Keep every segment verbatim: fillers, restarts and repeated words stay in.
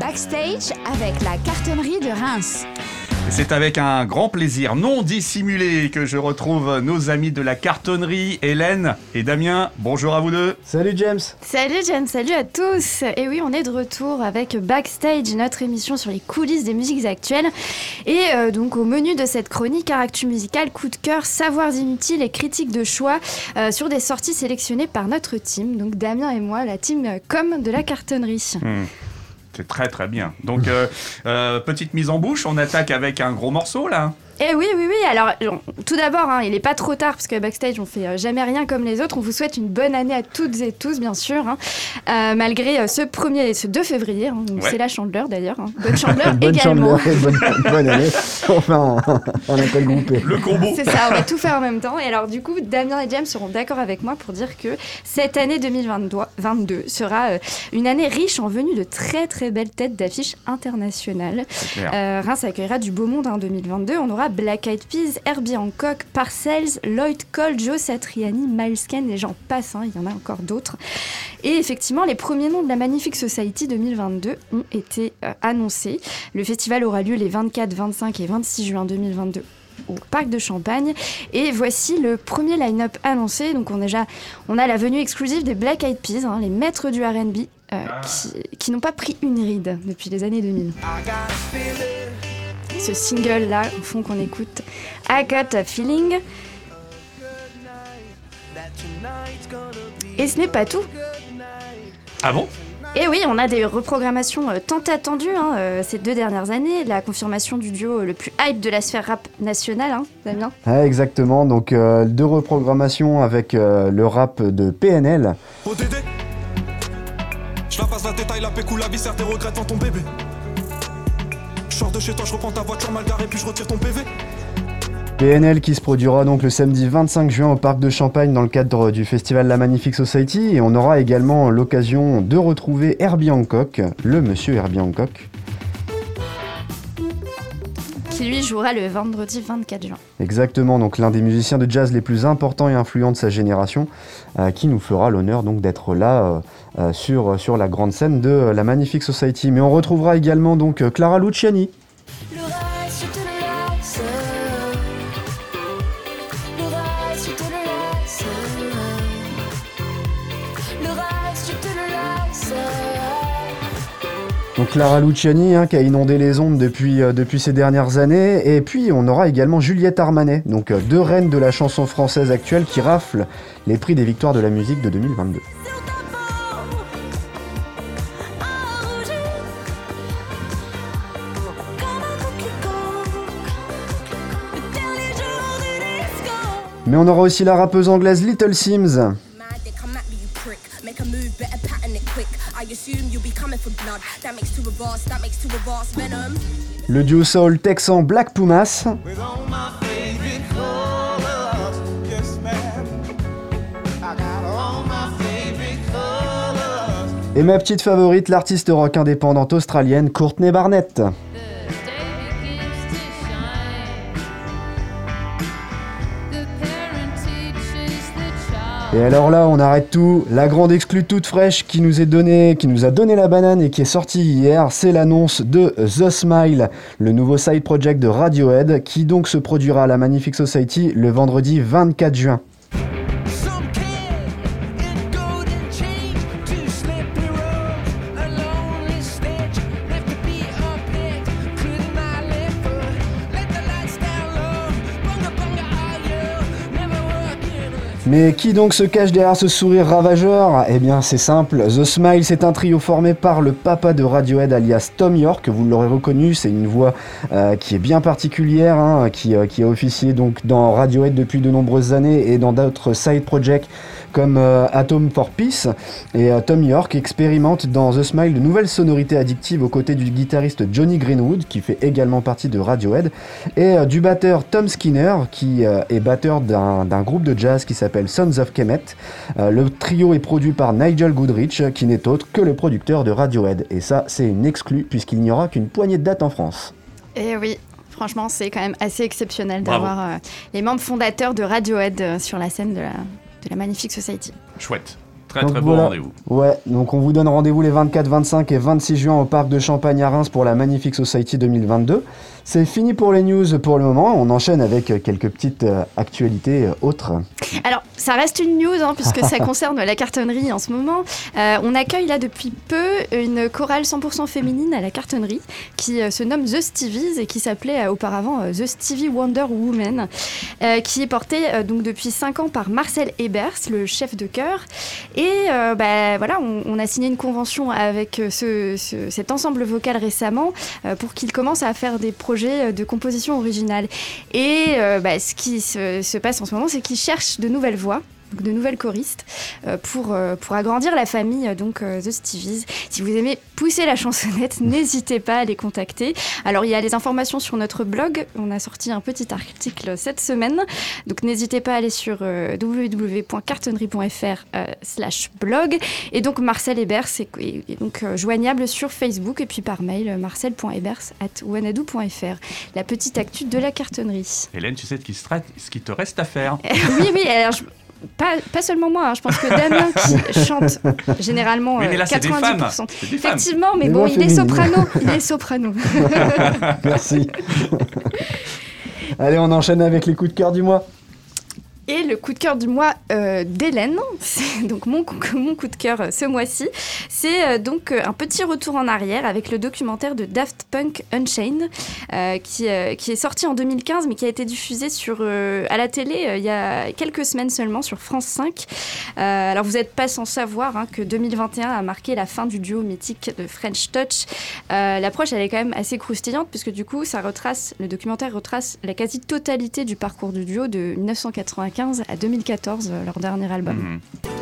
Backstage avec la cartonnerie de Reims. C'est avec un grand plaisir non dissimulé que je retrouve nos amis de la cartonnerie, Hélène et Damien. Bonjour à vous deux. Salut James. Salut James, salut à tous. Et oui, on est de retour avec Backstage, notre émission sur les coulisses des musiques actuelles. Et euh, donc au menu de cette chronique, un actu musical, coup de cœur, savoirs inutiles et critiques de choix euh, sur des sorties sélectionnées par notre team. Donc Damien et moi, la team com de la cartonnerie. Mmh. C'est très très bien. Donc, euh, euh, petite mise en bouche, on attaque avec un gros morceau là. Eh oui, oui, oui. Alors, tout d'abord, hein, il n'est pas trop tard parce que Backstage, on ne fait jamais rien comme les autres. On vous souhaite une bonne année à toutes et tous, bien sûr, hein. euh, malgré ce premier, ce deux février. Hein, ouais. C'est la chandeleur, d'ailleurs. Hein. Bonne chandeleur bonne également. Chandeleur, bonne, bonne année. Enfin, on n'a pas groupé. Le combo. C'est ça, on va tout faire en même temps. Et alors, du coup, Damien et James seront d'accord avec moi pour dire que cette année deux mille vingt-deux sera une année riche en venues de très, très belles têtes d'affiches internationales. Euh, Reims accueillera du beau monde en hein, deux mille vingt-deux. On aura Black Eyed Peas, Herbie Hancock, Parcells, Lloyd Cole, Joe Satriani, Miles Kane, et j'en passe, hein, il y en a encore d'autres. Et effectivement, les premiers noms de la Magnifique Society deux mille vingt-deux ont été euh, annoncés. Le festival aura lieu les vingt-quatre, vingt-cinq et vingt-six juin deux mille vingt-deux au Parc de Champagne. Et voici le premier line-up annoncé. Donc on, déjà, on a la venue exclusive des Black Eyed Peas, hein, les maîtres du R and B, euh, qui, qui n'ont pas pris une ride depuis les années deux mille. Ce single-là, au fond, qu'on écoute, I Got a Feeling. Et ce n'est pas tout. Ah bon ? Et oui, on a des reprogrammations tant attendues hein, ces deux dernières années. La confirmation du duo le plus hype de la sphère rap nationale, hein, Damien. Ah, exactement, donc euh, deux reprogrammations avec euh, le rap de P N L. Oh, Dédé, je la passe la détaille, la pécou, la vie, sert tes regrets devant ton bébé. Je sors de chez toi, je reprends ta voiture mal garée, puis je retire ton P V. P N L qui se produira donc le samedi vingt-cinq juin au Parc de Champagne dans le cadre du festival La Magnifique Society. Et on aura également l'occasion de retrouver Herbie Hancock, le monsieur Herbie Hancock. Qui lui jouera le vendredi vingt-quatre juin. Exactement, donc l'un des musiciens de jazz les plus importants et influents de sa génération, euh, qui nous fera l'honneur donc d'être là euh, sur, sur la grande scène de euh, la Magnifique Society. Mais on retrouvera également donc euh, Clara Luciani. Donc Clara Luciani hein, qui a inondé les ondes depuis, euh, depuis ces dernières années. Et puis on aura également Juliette Armanet, donc euh, deux reines de la chanson française actuelle qui raflent les prix des victoires de la musique de deux mille vingt-deux. Mais on aura aussi la rappeuse anglaise Little Simz. Le duo soul texan Black Pumas. Et ma petite favorite, l'artiste rock indépendante australienne Courtney Barnett. Et alors là, on arrête tout. La grande exclue toute fraîche qui nous est donnée, qui nous a donné la banane et qui est sortie hier, c'est l'annonce de The Smile, le nouveau side project de Radiohead, qui donc se produira à la Magnifique Society le vendredi vingt-quatre juin. Mais qui donc se cache derrière ce sourire ravageur ? Eh bien c'est simple, The Smile c'est un trio formé par le papa de Radiohead alias Thom Yorke, vous l'aurez reconnu, c'est une voix euh, qui est bien particulière, hein, qui, euh, qui a officié donc dans Radiohead depuis de nombreuses années et dans d'autres side projects comme euh, Atom for Peace. Et euh, Thom Yorke expérimente dans The Smile de nouvelles sonorités addictives aux côtés du guitariste Johnny Greenwood, qui fait également partie de Radiohead, et euh, du batteur Tom Skinner, qui euh, est batteur d'un, d'un groupe de jazz qui s'appelle Sons of Kemet. Euh, le trio est produit par Nigel Goodrich, qui n'est autre que le producteur de Radiohead. Et ça, c'est une exclue, puisqu'il n'y aura qu'une poignée de dates en France. Eh oui, franchement, c'est quand même assez exceptionnel d'avoir euh, les membres fondateurs de Radiohead euh, sur la scène de la, de la Magnifique Society. Chouette. Très donc, très voilà. Bon rendez-vous. Ouais, donc on vous donne rendez-vous les vingt-quatre, vingt-cinq et vingt-six juin au parc de Champagne à Reims pour la Magnifique Society deux mille vingt-deux. C'est fini pour les news pour le moment. On enchaîne avec quelques petites actualités autres. Alors, ça reste une news hein, puisque ça concerne la cartonnerie en ce moment. Euh, on accueille là depuis peu une chorale cent pour cent féminine à la cartonnerie qui euh, se nomme The Stevies et qui s'appelait euh, auparavant euh, The Stevie Wonder Woman, euh, qui est portée euh, donc depuis cinq ans par Marcel Ebers, le chef de chœur. Et euh, bah, voilà, on, on a signé une convention avec ce, ce, cet ensemble vocal récemment euh, pour qu'il commence à faire des projets de composition originale. Et euh, bah, ce qui se, se passe en ce moment, c'est qu'ils cherchent de nouvelles voix, de nouvelles choristes euh, pour, euh, pour agrandir la famille donc, euh, The Stevies. Si vous aimez pousser la chansonnette, n'hésitez pas à les contacter. Alors, il y a les informations sur notre blog. On a sorti un petit article cette semaine. Donc, n'hésitez pas à aller sur euh, w w w point cartonnerie point f r euh, slash blog. Et donc, Marcel Ebers est, est donc, euh, joignable sur Facebook et puis par mail, marcel point ebers arobase wanadoo point f r. La petite actu de la cartonnerie. Hélène, tu sais ce qui, se tra- ce qui te reste à faire. euh, Oui, oui. Alors, je... Pas, pas seulement moi, hein. Je pense que Damien qui chante généralement oui, mais là, euh, quatre-vingt-dix pour cent. C'est des femmes. Effectivement, mais, mais bon, il est soprano. Il est soprano. Merci. Allez, on enchaîne avec les coups de cœur du mois. Et le coup de cœur du mois euh, d'Hélène, c'est donc mon coup, mon coup de cœur euh, ce mois-ci, c'est euh, donc euh, un petit retour en arrière avec le documentaire de Daft Punk Unchained, euh, qui, euh, qui est sorti en deux mille quinze, mais qui a été diffusé sur, euh, à la télé euh, il y a quelques semaines seulement sur France cinq. Euh, alors vous n'êtes pas sans savoir hein, que deux mille vingt et un a marqué la fin du duo mythique de French Touch. Euh, l'approche, elle est quand même assez croustillante, puisque du coup, ça retrace, le documentaire retrace la quasi-totalité du parcours du duo de mille neuf cent quatre-vingt-quinze à deux mille quatorze, leur dernier album. Mm-hmm.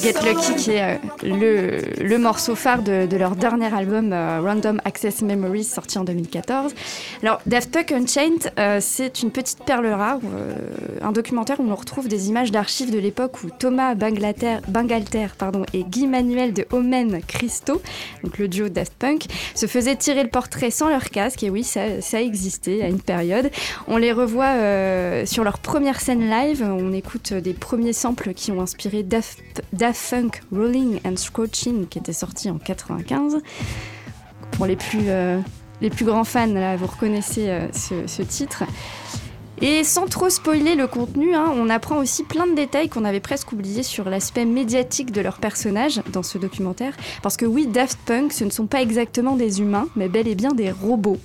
Get Lucky, qui est euh, le, le morceau phare de, de leur dernier album euh, Random Access Memories, sorti en deux mille quatorze. Alors, Daft Punk Unchained, euh, c'est une petite perle rare, euh, un documentaire où on retrouve des images d'archives de l'époque où Thomas Bangalter, Bangalter pardon, et Guy-Manuel de Homem-Christo, donc le duo Daft Punk, se faisaient tirer le portrait sans leur casque, et oui, ça, ça existait à une période. On les revoit euh, sur leur première scène live, on écoute des premiers samples qui ont inspiré Daft, Daft Funk Rolling and Scratching qui était sorti en quatre-vingt-quinze. Pour les plus, euh, les plus grands fans, là, vous reconnaissez euh, ce, ce titre. Et sans trop spoiler le contenu, hein, on apprend aussi plein de détails qu'on avait presque oubliés sur l'aspect médiatique de leurs personnages dans ce documentaire. Parce que oui, Daft Punk, ce ne sont pas exactement des humains, mais bel et bien des robots.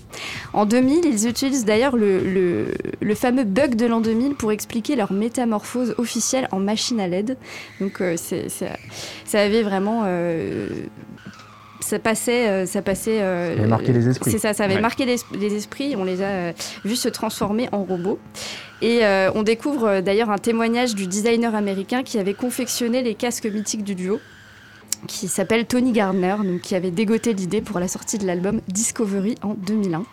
En deux mille, ils utilisent d'ailleurs le, le, le fameux bug de l'an deux mille pour expliquer leur métamorphose officielle en machine à L E D. Donc euh, c'est, c'est, ça avait vraiment... Euh, ça passait, ça passait. Ça avait marqué les esprits. C'est ça, ça avait ouais. marqué les, les esprits. On les a vus se transformer en robots. Et euh, on découvre d'ailleurs un témoignage du designer américain qui avait confectionné les casques mythiques du duo, qui s'appelle Tony Gardner, donc qui avait dégoté l'idée pour la sortie de l'album Discovery en deux mille un.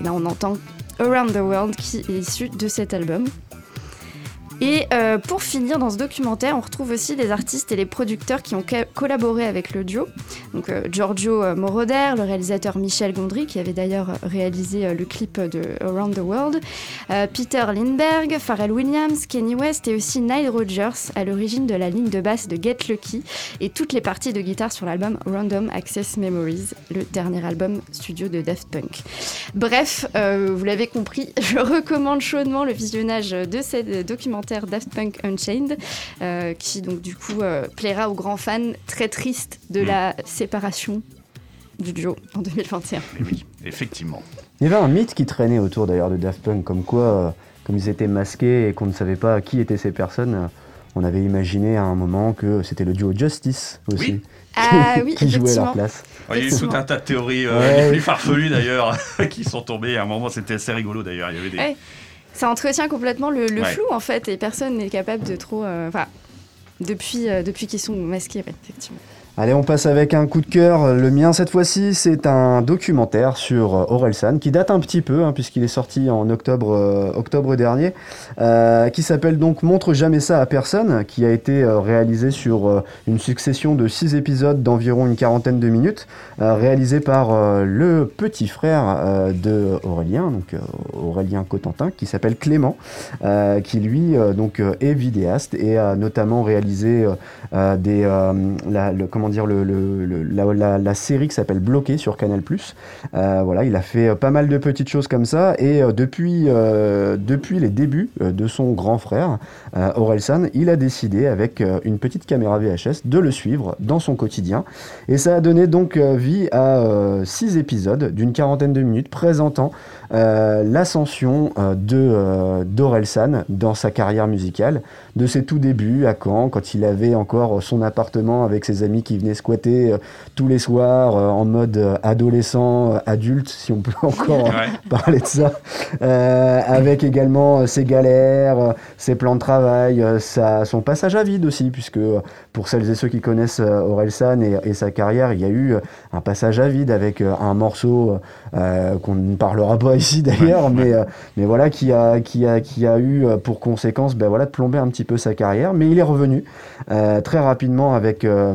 Et là, on entend Around the World qui est issu de cet album. Et euh, pour finir, dans ce documentaire, on retrouve aussi les artistes et les producteurs qui ont ca- collaboré avec le duo. Donc euh, Giorgio euh, Moroder, le réalisateur Michel Gondry, qui avait d'ailleurs réalisé euh, le clip de Around the World, euh, Peter Lindbergh, Pharrell Williams, Kenny West et aussi Nile Rodgers, à l'origine de la ligne de basse de Get Lucky et toutes les parties de guitare sur l'album Random Access Memories, le dernier album studio de Daft Punk. Bref, euh, vous l'avez compris, je recommande chaudement le visionnage de ces documentaires Daft Punk Unchained, euh, qui donc du coup euh, plaira aux grands fans très tristes de mmh. la séparation du duo en deux mille vingt et un. Et oui, effectivement. Il y avait un mythe qui traînait autour d'ailleurs de Daft Punk, comme quoi, euh, comme ils étaient masqués et qu'on ne savait pas qui étaient ces personnes, euh, on avait imaginé à un moment que c'était le duo Justice aussi. Oui. Ah oui, qui jouaient à leur place. Il y a eu tout un tas de théories, euh, ouais. les plus farfelues d'ailleurs, qui sont tombées. À un moment, c'était assez rigolo d'ailleurs. Il y avait des... Ouais. Ça entretient complètement le, le ouais. flou, en fait, et personne n'est capable de trop... Enfin, euh, depuis, euh, depuis qu'ils sont masqués, ouais, effectivement. Allez, on passe avec un coup de cœur. Le mien, cette fois-ci, c'est un documentaire sur Orelsan, qui date un petit peu, hein, puisqu'il est sorti en octobre, euh, octobre dernier, euh, qui s'appelle donc « Montre jamais ça à personne », qui a été euh, réalisé sur euh, une succession de six épisodes d'environ une quarantaine de minutes, euh, réalisé par euh, le petit frère euh, de Aurélien, donc euh, Aurélien Cotentin, qui s'appelle Clément, euh, qui lui euh, donc, euh, est vidéaste et a notamment réalisé euh, euh, des... Euh, la, le, comment dire le, le, le, la, la, la série qui s'appelle Bloqué sur Canal plus. Euh, voilà, il a fait pas mal de petites choses comme ça et euh, depuis, euh, depuis les débuts euh, de son grand frère euh, Orelsan, il a décidé avec euh, une petite caméra V H S de le suivre dans son quotidien et ça a donné donc euh, vie à euh, six épisodes d'une quarantaine de minutes présentant euh, l'ascension euh, de, euh, d'Orelsan dans sa carrière musicale, de ses tout débuts à Caen quand il avait encore son appartement avec ses amis qui venaient squatter euh, tous les soirs euh, en mode euh, adolescent, euh, adulte, si on peut encore ouais. parler de ça, euh, avec également euh, ses galères, euh, ses plans de travail, euh, sa, son passage à vide aussi, puisque euh, pour celles et ceux qui connaissent euh, Orelsan et, et sa carrière, il y a eu euh, un passage à vide avec euh, un morceau euh, qu'on ne parlera pas ici d'ailleurs, ouais. mais, euh, mais voilà, qui a, qui a, qui a eu pour conséquence ben, voilà, de plomber un petit peu sa carrière, mais il est revenu euh, très rapidement avec... Euh,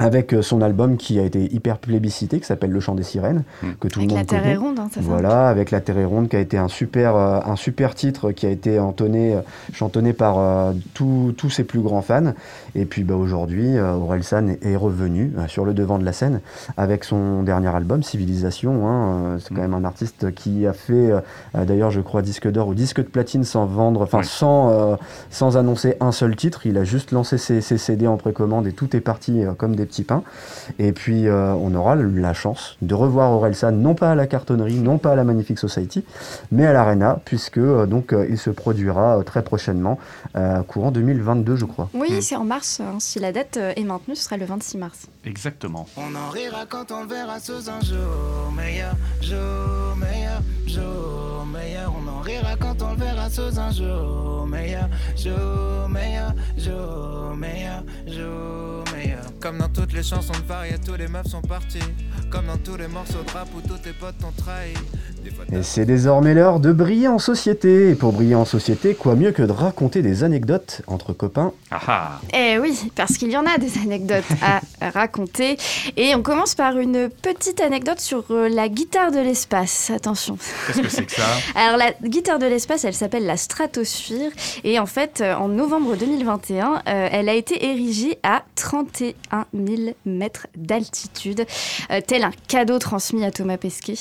avec son album qui a été hyper plébiscité, qui s'appelle Le Chant des Sirènes, que tout avec le monde connaît. Avec La Terre est ronde, hein, c'est ça. Voilà, avec La Terre est ronde, qui a été un super, euh, un super titre qui a été entonné, chantonné par euh, tout, tous ses plus grands fans. Et puis bah, aujourd'hui, euh, Orelsan est revenu euh, sur le devant de la scène avec son dernier album, Civilisation. Hein, euh, c'est quand même un artiste qui a fait, euh, d'ailleurs, je crois, disque d'or ou disque de platine sans vendre, enfin oui. sans, euh, sans annoncer un seul titre. Il a juste lancé ses, ses C D en précommande et tout est parti euh, comme des petit pain. Et puis euh, on aura la chance de revoir Orelsan non pas à la Cartonnerie, non pas à la Magnifique Society, mais à l'Arena, puisque euh, donc euh, il se produira euh, très prochainement, euh, courant deux mille vingt-deux, je crois. Oui, mmh. c'est en mars. Hein, si la date est maintenue, ce sera le vingt-six mars. Exactement. On en rira quand on verra sous un jour meilleur, jour meilleur, jour meilleur. On en rira quand on verra sous un jour meilleur, jour meilleur, jour meilleur, jour meilleur. Comme dans toutes les chansons de Paris, tous les meufs sont partis. Comme dans tous les morceaux de rap où tous tes potes t'ont trahi. Et c'est désormais l'heure de briller en société. Et pour briller en société, quoi mieux que de raconter des anecdotes entre copains. Aha. Eh oui, parce qu'il y en a des anecdotes à raconter. Et on commence par une petite anecdote sur la guitare de l'espace. Attention. Qu'est-ce que c'est que ça ? Alors la guitare de l'espace, elle s'appelle la Stratosphere. Et en fait, en novembre deux mille vingt et un, elle a été érigée à trente et un mille mètres d'altitude, euh, tel un cadeau transmis à Thomas Pesquet.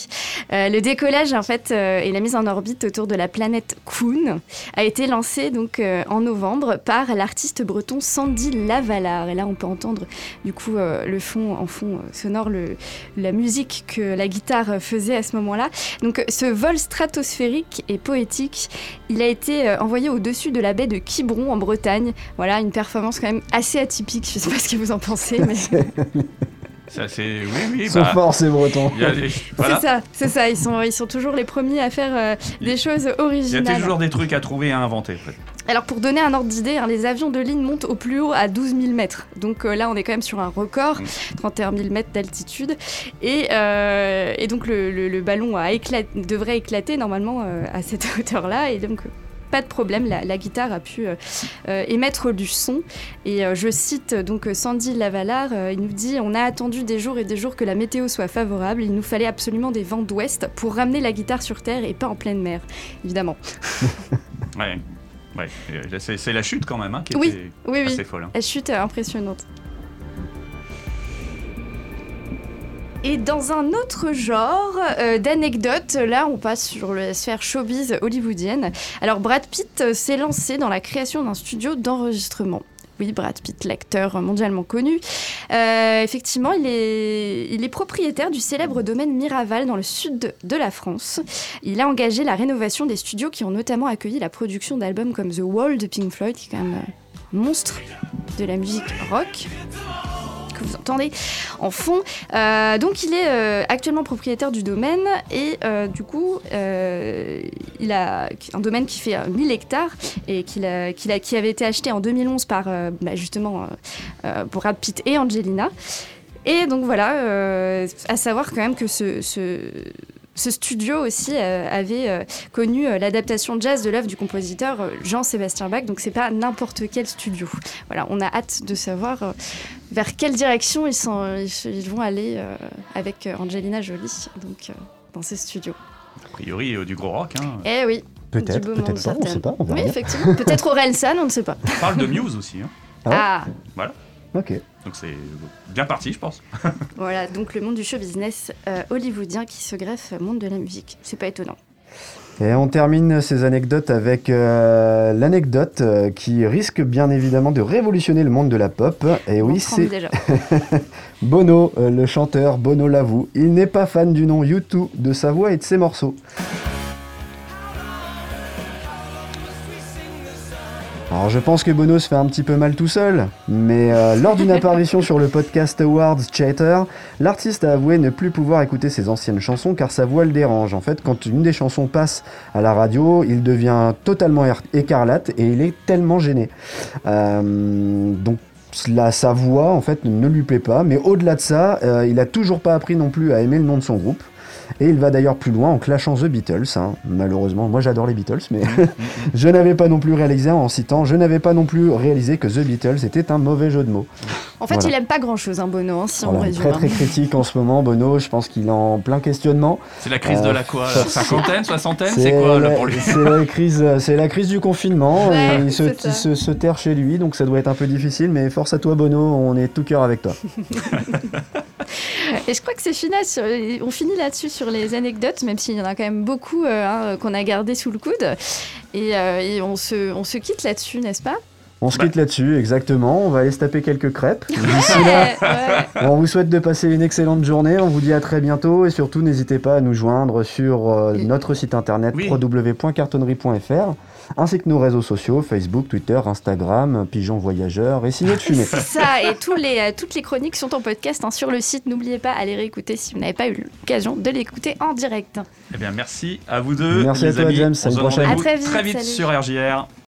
Euh, le décollage en fait, euh, et la mise en orbite autour de la planète Koun a été lancé donc, euh, en novembre par l'artiste breton Sandy Lavallard. Et là, on peut entendre du coup, euh, le fond, en fond sonore le, la musique que la guitare faisait à ce moment-là. Donc, ce vol stratosphérique et poétique, il a été euh, envoyé au-dessus de la baie de Quiberon en Bretagne. Voilà, une performance quand même assez atypique. Je ne sais pas ce que vous en pensez. Mais... Ça, c'est... Oui, oui, ils sont bah... forts, ces Bretons. Des... Voilà. C'est ça, c'est ça. Ils sont, ils sont toujours les premiers à faire euh, des il... choses originales. Il y a toujours des trucs à trouver et à inventer. En fait. Alors, pour donner un ordre d'idée, hein, les avions de ligne montent au plus haut à douze mille mètres. Donc euh, là, on est quand même sur un record, trente et un mille mètres d'altitude. Et, euh, et donc, le, le, le ballon a éclat... devrait éclater normalement euh, à cette hauteur-là. Et donc... Euh... Pas de problème, la, la guitare a pu euh, euh, émettre du son. Et euh, je cite donc Sandy Lavallard, euh, il nous dit « On a attendu des jours et des jours que la météo soit favorable. Il nous fallait absolument des vents d'ouest pour ramener la guitare sur terre et pas en pleine mer. » Évidemment. ouais, ouais. C'est, c'est la chute quand même hein, qui oui. était oui, assez oui. folle. Hein. La chute impressionnante. Et dans un autre genre euh, d'anecdotes, là on passe sur la sphère showbiz hollywoodienne. Alors Brad Pitt euh, s'est lancé dans la création d'un studio d'enregistrement. Oui, Brad Pitt, l'acteur mondialement connu. Euh, effectivement, il est, il est propriétaire du célèbre domaine Miraval dans le sud de, de la France. Il a engagé la rénovation des studios qui ont notamment accueilli la production d'albums comme The Wall de Pink Floyd, qui est quand même un monstre de la musique rock. que vous entendez en fond. Euh, donc il est euh, actuellement propriétaire du domaine et euh, du coup euh, il a un domaine qui fait euh, mille hectares et qu'il a, qu'il a, qui avait été acheté en deux mille onze par euh, bah, justement euh, pour Brad Pitt et Angelina. Et donc voilà, euh, à savoir quand même que ce, ce, ce studio aussi euh, avait euh, connu euh, l'adaptation jazz de l'œuvre du compositeur euh, Jean-Sébastien Bach, donc c'est pas n'importe quel studio. Voilà, on a hâte de savoir euh, vers quelle direction ils, sont, ils, ils vont aller euh, avec Angelina Jolie, donc euh, dans ces studios. A priori, euh, du gros rock. Hein. Eh oui. Peut-être, peut-être pas, certain. On ne sait pas. On oui, rien. Effectivement. Peut-être Orelsan, on ne sait pas. On parle de Muse aussi. Hein. Ah, ouais. ah Voilà. Ok. Donc c'est bien parti, je pense. Voilà, donc le monde du show business euh, hollywoodien qui se greffe au monde de la musique. C'est pas étonnant. Et on termine ces anecdotes avec euh, l'anecdote euh, qui risque bien évidemment de révolutionner le monde de la pop. Et on oui, c'est Bono, euh, le chanteur, Bono l'avoue. Il n'est pas fan du nom U deux, de sa voix et de ses morceaux. Alors je pense que Bono se fait un petit peu mal tout seul, mais euh, lors d'une apparition sur le podcast Awards Chatter, l'artiste a avoué ne plus pouvoir écouter ses anciennes chansons car sa voix le dérange. En fait, quand une des chansons passe à la radio, il devient totalement écarlate et il est tellement gêné. Euh, donc la, sa voix en fait ne lui plaît pas, mais au-delà de ça, euh, il a toujours pas appris non plus à aimer le nom de son groupe. Et il va d'ailleurs plus loin en clashant The Beatles, hein. Malheureusement, moi j'adore les Beatles, mais je n'avais pas non plus réalisé, en citant, je n'avais pas non plus réalisé que The Beatles était un mauvais jeu de mots. En fait, voilà. Il aime pas grand-chose, hein, Bono, hein, si voilà, on résume. Très très critique en ce moment, Bono, je pense qu'il est en plein questionnement. C'est la crise euh, de la quoi cinquantaine, soixantaine c'est, c'est quoi la, là pour lui c'est la, crise, c'est la crise du confinement, ouais, il, se, il se, se terre chez lui, donc ça doit être un peu difficile, mais force à toi Bono, on est tout cœur avec toi. Et je crois que c'est final, on finit là-dessus sur les anecdotes, même s'il y en a quand même beaucoup euh, hein, qu'on a gardé sous le coude. Et, euh, et on, se, on se quitte là-dessus, n'est-ce pas ? On se quitte bah. là-dessus, exactement. On va aller se taper quelques crêpes. Ouais, d'ici là, ouais. On vous souhaite de passer une excellente journée. On vous dit à très bientôt. Et surtout, n'hésitez pas à nous joindre sur euh, notre site internet oui. w w w point cartonnerie point f r ainsi que nos réseaux sociaux, Facebook, Twitter, Instagram, Pigeons Voyageurs et Ciné de Fumée. C'est ça, et tous les, toutes les chroniques sont en podcast hein, sur le site. N'oubliez pas, allez réécouter si vous n'avez pas eu l'occasion de l'écouter en direct. Eh bien, merci à vous deux, merci les à toi, amis. James, on se retrouve très vite, très vite sur R J R.